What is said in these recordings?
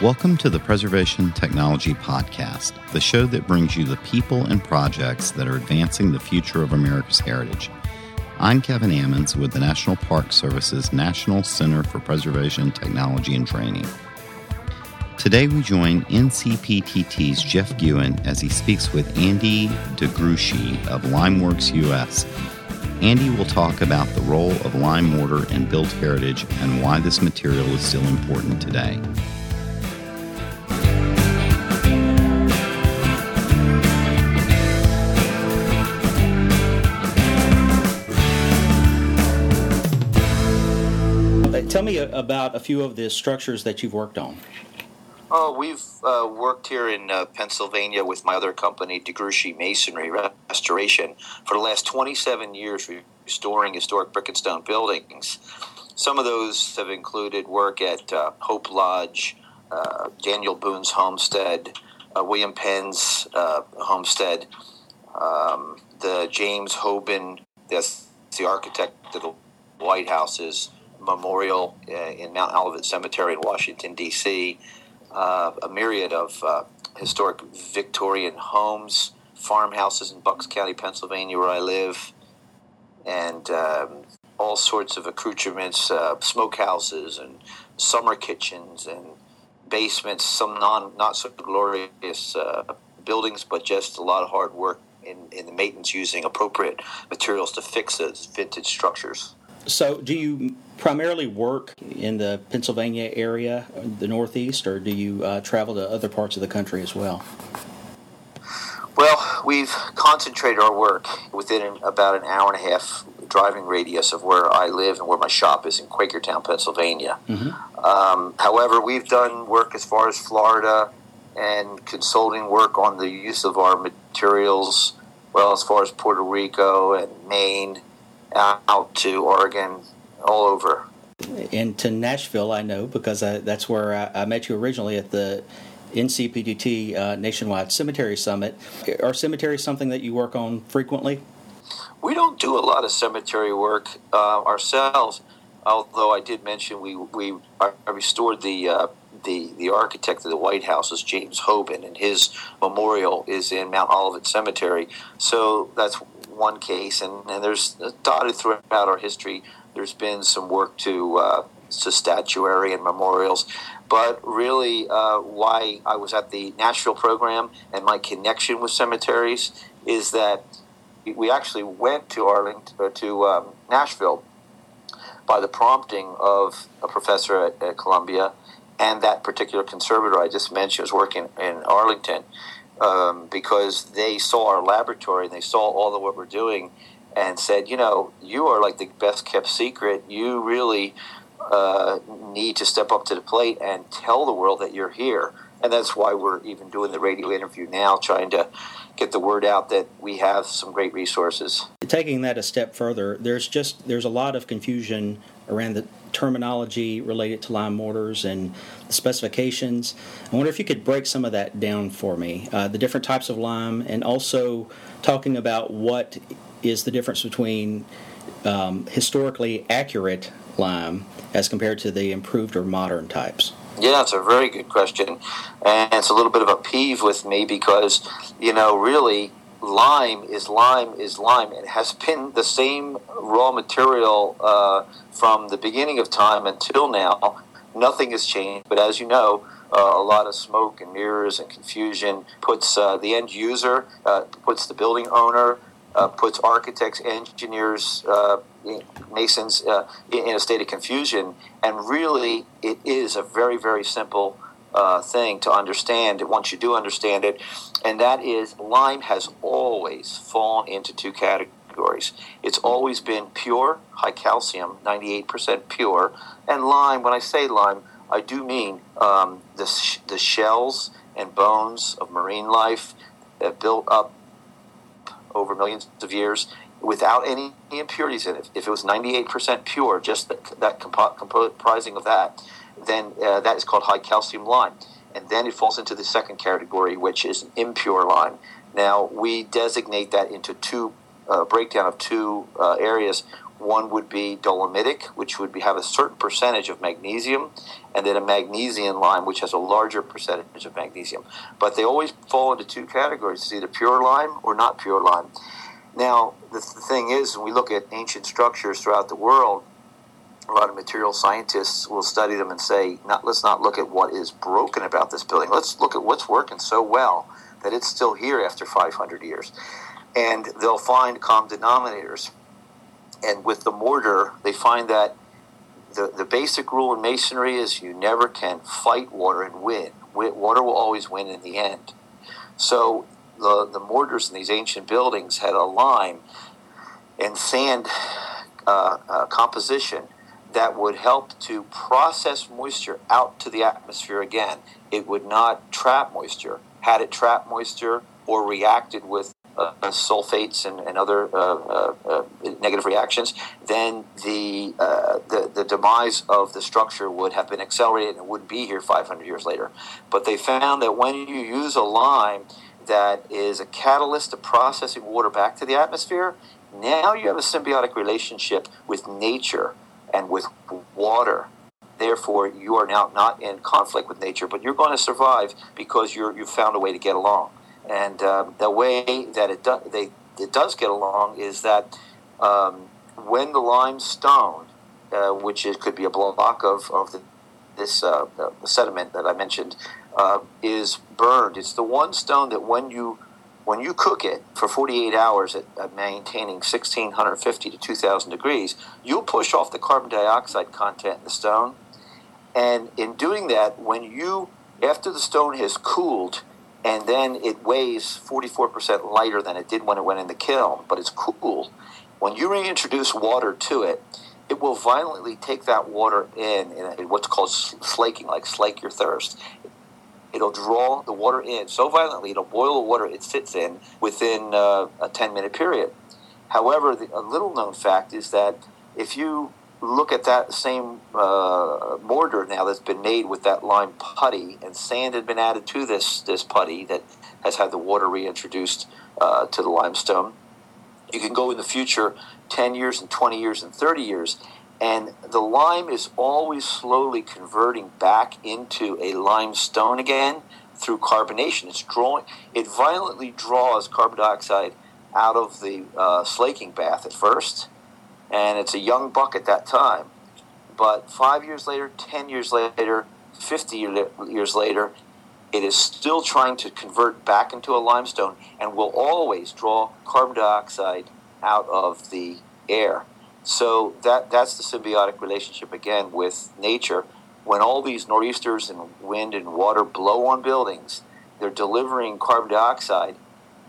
Welcome to the Preservation Technology Podcast, the show that brings you the people and projects that are advancing the future of America's heritage. I'm Kevin Ammons with the National Park Service's National Center for Preservation Technology and Training. Today we join NCPTT's Jeff Gewin as he speaks with Andy deGruchy of LimeWorks US. Andy will talk about the role of lime mortar in built heritage and why this material is still important today. Tell me about a few of the structures that you've worked on. Oh, we've worked here in Pennsylvania with my other company, de Gruchy Masonry Restoration, for the last 27 years, restoring historic brick and stone buildings. Some of those have included work at Hope Lodge, Daniel Boone's Homestead, William Penn's Homestead, the James Hoban, that's the architect of the White House's memorial in Mount Olivet Cemetery in Washington, D.C., a myriad of historic Victorian homes, farmhouses in Bucks County, Pennsylvania, where I live, and all sorts of accoutrements, smokehouses and summer kitchens and basements, some not so glorious buildings, but just a lot of hard work in the maintenance using appropriate materials to fix those vintage structures. So do you primarily work in the Pennsylvania area, the Northeast, or do you travel to other parts of the country as well? Well, we've concentrated our work within about an hour and a half driving radius of where I live and where my shop is in Quakertown, Pennsylvania. Mm-hmm. However, we've done work as far as Florida and consulting work on the use of our materials, well, as far as Puerto Rico and Maine, out to Oregon, all over. And to Nashville, I know, because that's where I met you originally at the NCPDT Nationwide Cemetery Summit. Are cemeteries something that you work on frequently? We don't do a lot of cemetery work ourselves, although I did mention we restored the architect of the White House is James Hoban, and his memorial is in Mount Olivet Cemetery. So that's one case, and there's dotted throughout our history, there's been some work to statuary and memorials, but really why I was at the Nashville program and my connection with cemeteries is that we actually went to Arlington, to Nashville by the prompting of a professor at Columbia, and that particular conservator I just mentioned was working in Arlington. Because they saw our laboratory and they saw all of what we're doing and said, you know, you are like the best kept secret. You really need to step up to the plate and tell the world that you're here. And that's why we're even doing the radio interview now, trying to get the word out that we have some great resources. Taking that a step further, there's a lot of confusion around the terminology related to lime mortars and the specifications. I wonder if you could break some of that down for me, the different types of lime, and also talking about what is the difference between historically accurate lime as compared to the improved or modern types. Yeah, it's a very good question, and it's a little bit of a peeve with me because, you know, really lime is lime. It has been the same raw material from the beginning of time until now. Nothing has changed, but as you know, a lot of smoke and mirrors and confusion puts the end user, puts the building owner, puts architects, engineers, masons in a state of confusion. And really, it is a very, very simple thing to understand once you do understand it, and that is lime has always fallen into two categories. It's always been pure, high calcium, 98% pure, and lime, when I say lime, I do mean the shells and bones of marine life that built up over millions of years without any impurities in it. If it was 98% pure, just that comprising of that, then that is called high calcium lime. And then it falls into the second category, which is an impure lime. Now, we designate that into two breakdown of two areas. One would be dolomitic, which would have a certain percentage of magnesium, and then a magnesian lime, which has a larger percentage of magnesium. But they always fall into two categories. It's either pure lime or not pure lime. Now, the thing is, when we look at ancient structures throughout the world, a lot of material scientists will study them and say, let's not look at what is broken about this building. Let's look at what's working so well that it's still here after 500 years. And they'll find common denominators. And with the mortar, they find that the basic rule in masonry is you never can fight water and win. Water will always win in the end. So the mortars in these ancient buildings had a lime and sand composition that would help to process moisture out to the atmosphere again. It would not trap moisture. Had it trapped moisture or reacted with sulfates and other negative reactions, then the demise of the structure would have been accelerated and it wouldn't be here 500 years later. But they found that when you use a lime that is a catalyst to processing water back to the atmosphere, now you have a symbiotic relationship with nature and with water. Therefore, you are now not in conflict with nature, but you're going to survive because you've found a way to get along. And the way that it does get along is that when the limestone, which it could be a block of this sediment that I mentioned, is burned, it's the one stone that when you cook it for 48 hours at maintaining 1,650 to 2,000 degrees, you'll push off the carbon dioxide content in the stone. And in doing that, after the stone has cooled, and then it weighs 44% lighter than it did when it went in the kiln, but it's cool. When you reintroduce water to it, it will violently take that water in what's called slaking, like slake your thirst. It'll draw the water in so violently, it'll boil the water it sits in within a 10-minute period. However, a little-known fact is that if you look at that same mortar now that's been made with that lime putty, and sand had been added to this putty that has had the water reintroduced to the limestone, you can go in the future 10 years and 20 years and 30 years, and the lime is always slowly converting back into a limestone again through carbonation. It violently draws carbon dioxide out of the slaking bath at first, and it's a young buck at that time. But 5 years later, 10 years later, 50 years later, it is still trying to convert back into a limestone and will always draw carbon dioxide out of the air. So that's the symbiotic relationship, again, with nature. When all these nor'easters and wind and water blow on buildings, they're delivering carbon dioxide,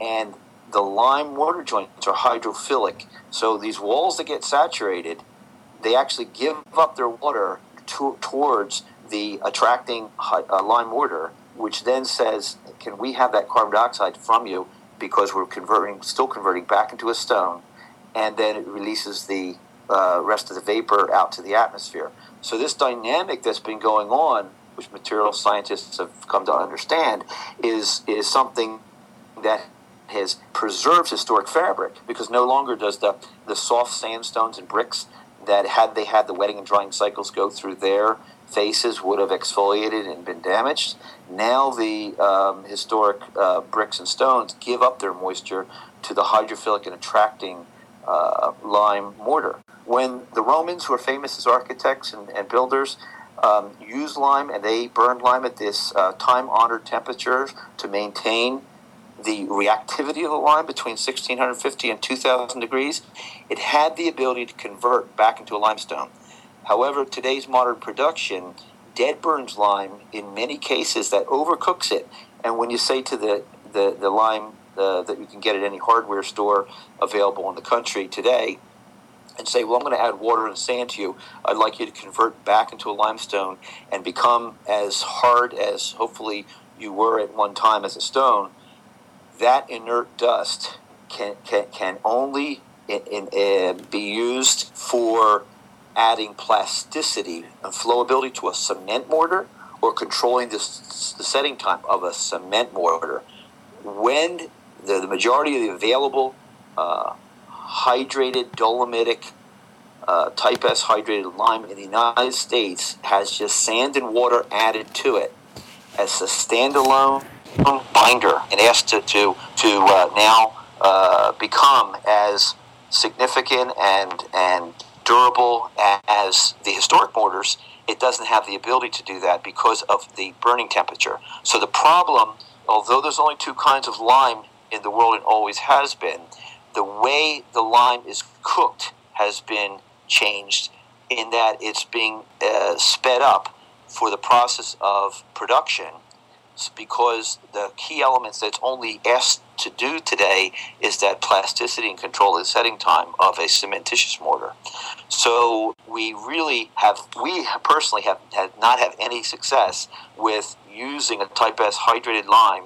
and the lime mortar joints are hydrophilic. So these walls that get saturated, they actually give up their water towards the attracting lime mortar, which then says, can we have that carbon dioxide from you because we're still converting back into a stone, and then it releases the rest of the vapor out to the atmosphere. So this dynamic that's been going on, which material scientists have come to understand, is something that has preserved historic fabric, because no longer does the soft sandstones and bricks that had they had the wetting and drying cycles go through their faces would have exfoliated and been damaged. Now the historic bricks and stones give up their moisture to the hydrophilic and attracting lime mortar. When the Romans, who are famous as architects and builders, used lime, and they burned lime at this time-honored temperature to maintain the reactivity of the lime between 1,650 and 2,000 degrees, it had the ability to convert back into a limestone. However, today's modern production dead burns lime in many cases that overcooks it. And when you say to the lime that you can get at any hardware store available in the country today, and say, well, I'm going to add water and sand to you, I'd like you to convert back into a limestone and become as hard as hopefully you were at one time as a stone, that inert dust can only be used for adding plasticity and flowability to a cement mortar, or controlling the setting time of a cement mortar. When the majority of the available hydrated dolomitic type S hydrated lime in the United States has just sand and water added to it as a standalone binder, and asked to now become as significant and durable as the historic mortars. It doesn't have the ability to do that because of the burning temperature. So the problem, although there's only two kinds of lime in the world and always has been, the way the lime is cooked has been changed in that it's being sped up for the process of production, because the key elements that's only asked to do today is that plasticity and control and setting time of a cementitious mortar. So we personally have not had any success with using a type S hydrated lime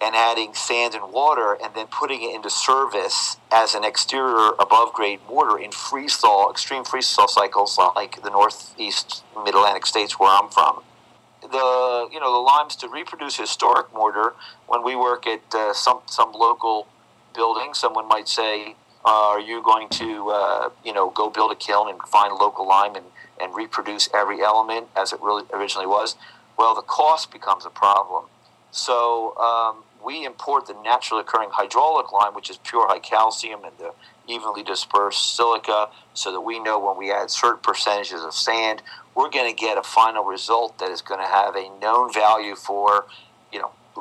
and adding sand and water and then putting it into service as an exterior above grade mortar in freeze-thaw, extreme freeze-thaw cycles like the northeast mid-Atlantic states where I'm from. The limes to reproduce historic mortar, when we work at some local building, someone might say, are you going to go build a kiln and find local lime and reproduce every element as it really originally was? Well, the cost becomes a problem. So we import the naturally occurring hydraulic lime, which is pure high calcium and the evenly dispersed silica, so that we know when we add certain percentages of sand, we're going to get a final result that is going to have a known value for,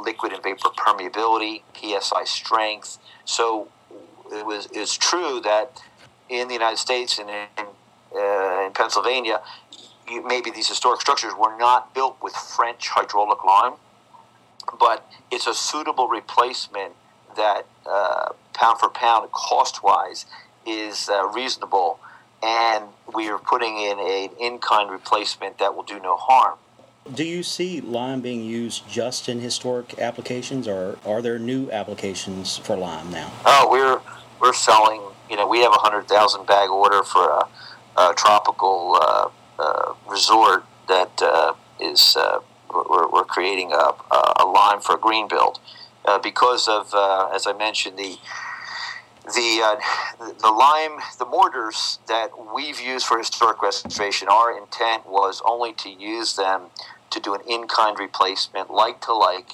liquid and vapor permeability, PSI strength. So it's true that in the United States and in Pennsylvania, maybe these historic structures were not built with French hydraulic lime, but it's a suitable replacement that pound for pound, cost-wise, is reasonable, and we are putting in an in-kind replacement that will do no harm. Do you see lime being used just in historic applications, or are there new applications for lime now? Oh, we're selling. We have a 100,000 bag order for a tropical resort that is. We're creating a lime for a green build because of, as I mentioned, the lime, the mortars that we've used for historic restoration. Our intent was only to use them to do an in-kind replacement, like to like,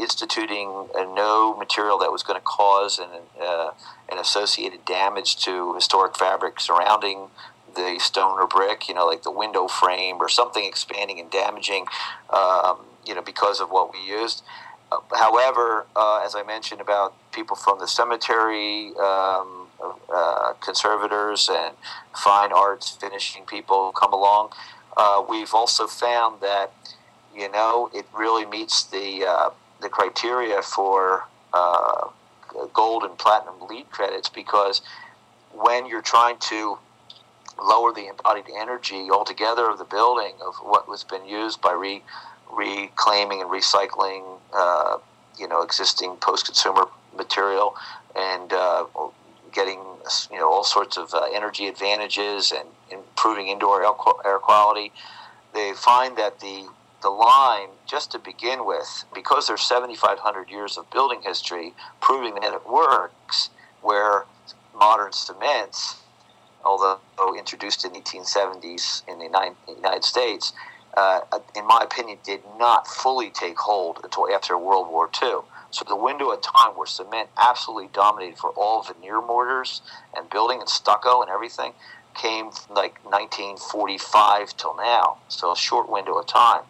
instituting no material that was going to cause an associated damage to historic fabric surrounding the stone or brick, like the window frame or something expanding and damaging, because of what we used. However, as I mentioned about people from the cemetery, conservators and fine arts finishing people come along, we've also found that, it really meets the criteria for gold and platinum lead credits, because when you're trying to lower the embodied energy altogether of the building of what was been used by reclaiming and recycling, existing post-consumer material and getting, all sorts of energy advantages and improving indoor air quality. They find that the lime, just to begin with, because there's 7,500 years of building history proving that it works, where modern cements, although introduced in the 1870s in the United States, in my opinion, did not fully take hold until after World War II. So the window of time where cement absolutely dominated for all veneer mortars and building and stucco and everything came from 1945 till now, so a short window of time.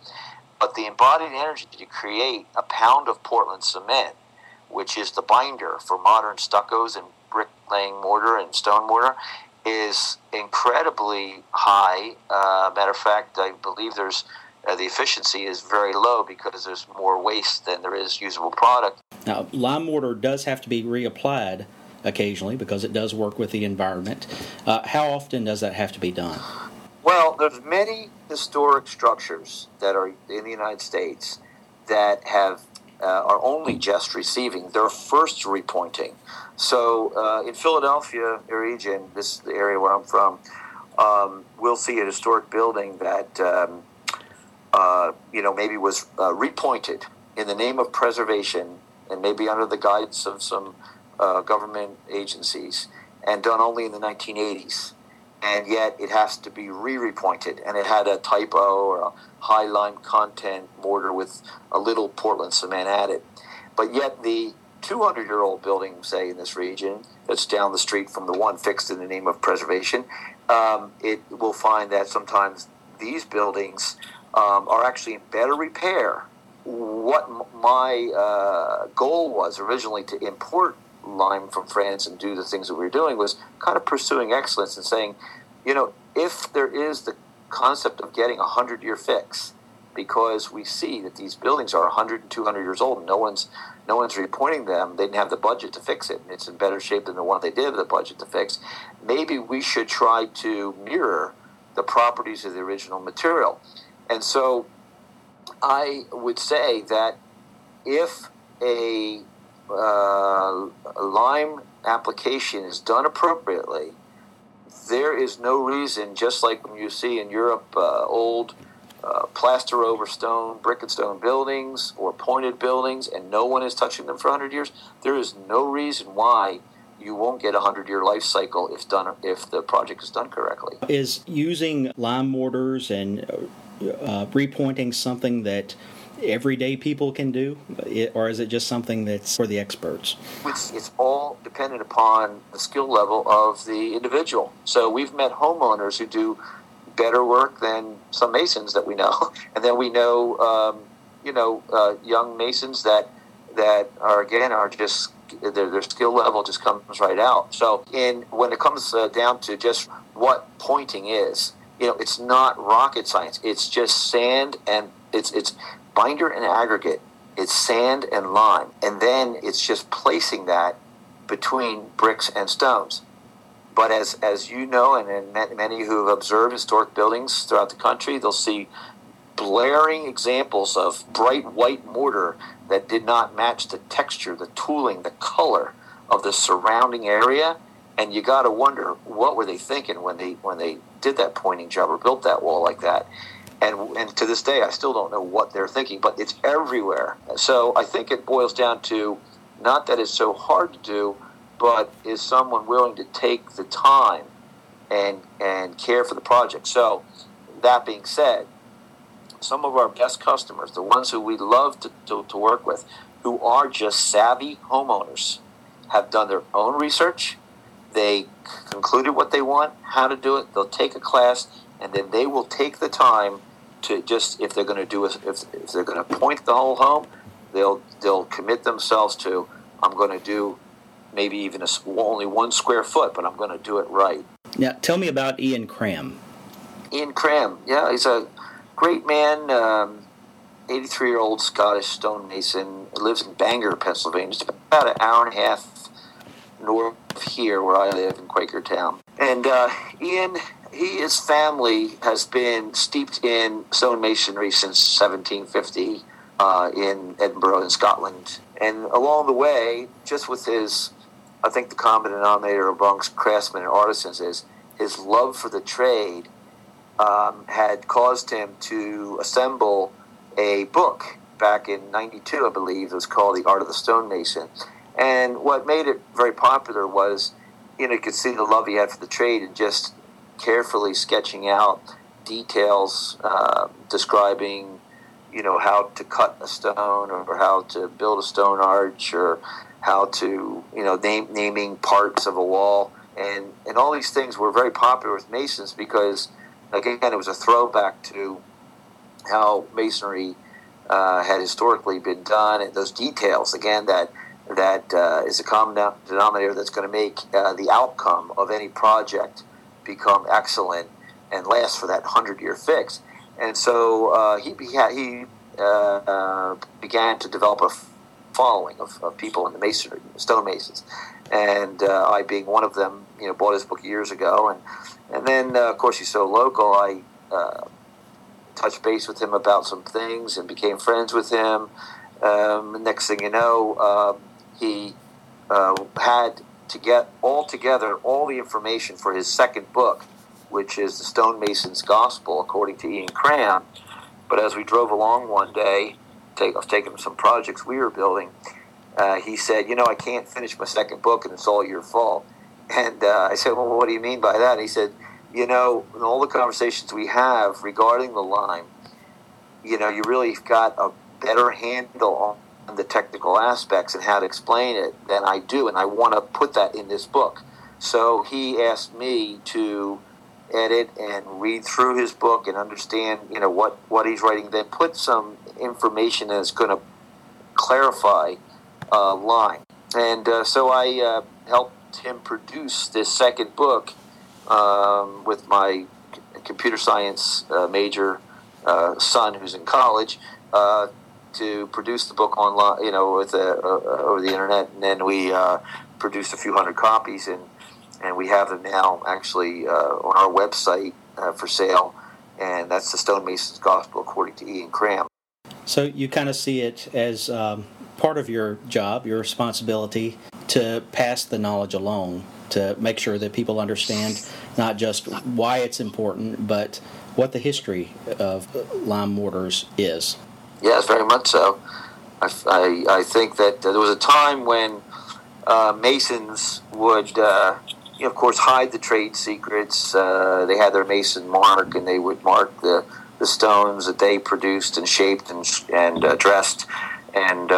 But the embodied energy to create a pound of Portland cement, which is the binder for modern stuccos and brick-laying mortar and stone mortar, is incredibly high. Matter of fact, I believe there's the efficiency is very low because there's more waste than there is usable product. Now, lime mortar does have to be reapplied occasionally because it does work with the environment. How often does that have to be done? Well, there's many historic structures that are in the United States that have are only just receiving their first repointing. So in Philadelphia region, this is the area where I'm from, we'll see a historic building that, maybe was repointed in the name of preservation and maybe under the guidance of some government agencies. and done only in the 1980s. And yet it has to be repointed. And it had a type O or a high lime content mortar with a little Portland cement added. But yet the 200-year-old building, say, in this region, that's down the street from the one fixed in the name of preservation, it will find that sometimes these buildings are actually in better repair. What my goal was originally to import lime from France and do the things that we were doing was kind of pursuing excellence and saying, you know, if there is the concept of getting a 100-year fix, because we see that these buildings are 100 and 200 years old and no one's repointing them. They didn't have the budget to fix it, and it's in better shape than the one they did have the budget to fix. Maybe we should try to mirror the properties of the original material. And so I would say that if a lime application is done appropriately, there is no reason, just like when you see in Europe old plaster over stone, brick and stone buildings or pointed buildings, and no one is touching them for 100 years, there is no reason why you won't get a 100-year life cycle if the project is done correctly. Is using lime mortars and repointing something that everyday people can do, or is it just something that's for the experts? It's all dependent upon the skill level of the individual. So we've met homeowners who do better work than some masons that we know, and then we know young masons that are, again, are just their skill level just comes right out. So when it comes down to just what pointing is, you know, it's not rocket science. It's just sand, and it's binder and aggregate, it's sand and lime, and then it's just placing that between bricks and stones. But as you know, and many who have observed historic buildings throughout the country, they'll see blaring examples of bright white mortar that did not match the texture, the tooling, the color of the surrounding area. And you got to wonder, what were they thinking when they did that pointing job or built that wall like that? And to this day, I still don't know what they're thinking, but it's everywhere. So I think it boils down to, not that it's so hard to do, but is someone willing to take the time and care for the project? So that being said, some of our best customers, the ones who we love to work with, who are just savvy homeowners, have done their own research. They concluded what they want, how to do it. They'll take a class, and then they will take the time to just, if they're going to do it, if they're going to point the whole home, they'll commit themselves to, I'm going to do maybe even only 1 square foot, but I'm going to do it right. Now, tell me about Ian Cram. Ian Cram, yeah, he's a great man, 83-year-old Scottish stonemason, lives in Bangor, Pennsylvania, just about an hour and a half north of here where I live in Quakertown. And Ian, his family has been steeped in stonemasonry since 1750 in Edinburgh in Scotland. And along the way, just with his, I think the common denominator amongst craftsmen and artisans is his love for the trade had caused him to assemble a book back in 92, I believe. It was called The Art of the Stonemason. And what made it very popular was, you know, you could see the love he had for the trade and just carefully sketching out details, describing, you know, how to cut a stone or how to build a stone arch or how to, you know, naming parts of a wall. And all these things were very popular with masons because, again, it was a throwback to how masonry had historically been done. And those details, again, that is a common denominator that's going to make the outcome of any project become excellent and last for that 100-year fix. And so he began to develop a following of people in the masonry, stonemasons, and I, being one of them, you know, bought his book years ago, and then of course he's so local. I touched base with him about some things and became friends with him. Next thing you know, he had to get all the information for his second book, which is The Stonemason's Gospel according to Ian Cram. But as we drove along one day, I was taking some projects we were building, he said, you know, I can't finish my second book and it's all your fault. And I said, well, what do you mean by that? And he said, you know, in all the conversations we have regarding the lime, you know, you really got a better handle on the technical aspects and how to explain it than I do, and I want to put that in this book. So he asked me to edit and read through his book and understand, you know, what he's writing, then put some information that's going to clarify lime. And so I helped him produce this second book with my computer science major son, who's in college, to produce the book online, you know, with over the internet, and then we produced a few hundred copies, and we have them now actually on our website for sale, and that's The Stonemason's Gospel according to Ian Cram. So you kind of see it as part of your job, your responsibility, to pass the knowledge along, to make sure that people understand not just why it's important, but what the history of lime mortars is. Yes, very much so. I think that there was a time when Masons would, you know, of course, hide the trade secrets. They had their Mason mark, and they would mark the stones that they produced and shaped and dressed, and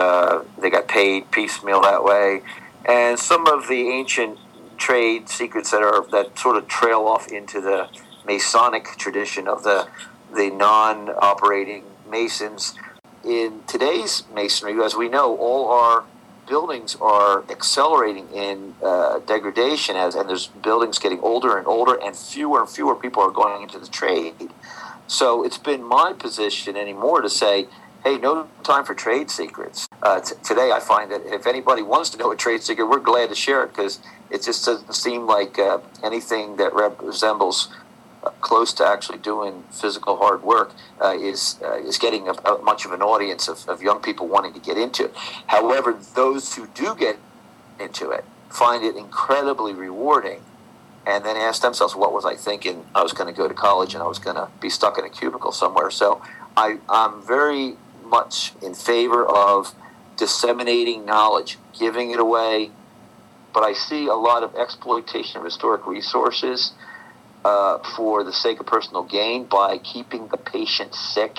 they got paid piecemeal that way. And some of the ancient trade secrets that sort of trail off into the Masonic tradition of the non-operating Masons. In today's masonry, as we know, all our buildings are accelerating in degradation, and there's buildings getting older and older, and fewer people are going into the trade. So it's been my position anymore to say, hey, no time for trade secrets. Today I find that if anybody wants to know a trade secret, we're glad to share it, because it just doesn't seem like anything that resembles close to actually doing physical hard work is getting much of an audience of young people wanting to get into it. However, those who do get into it find it incredibly rewarding, and then ask themselves, what was I thinking? I was going to go to college and I was going to be stuck in a cubicle somewhere. So I'm very much in favor of disseminating knowledge, giving it away, but I see a lot of exploitation of historic resources for the sake of personal gain by keeping the patient sick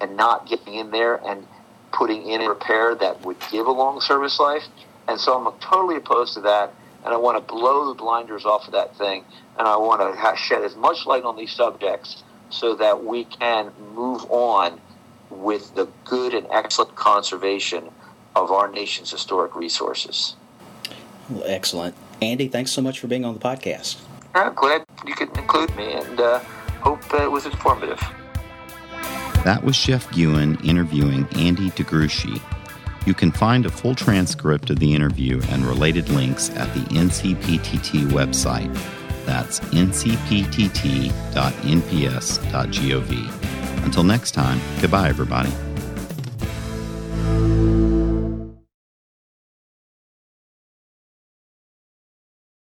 and not getting in there and putting in a repair that would give a long service life. And so I'm totally opposed to that, and I want to blow the blinders off of that thing, and I want to shed as much light on these subjects so that we can move on with the good and excellent conservation of our nation's historic resources. Well, excellent. Andy, thanks so much for being on the podcast. I'm glad you could include me, and hope it was informative. That was Jeff Gewin interviewing Andy deGruchy. You can find a full transcript of the interview and related links at the NCPTT website. That's ncptt.nps.gov. Until next time, goodbye, everybody.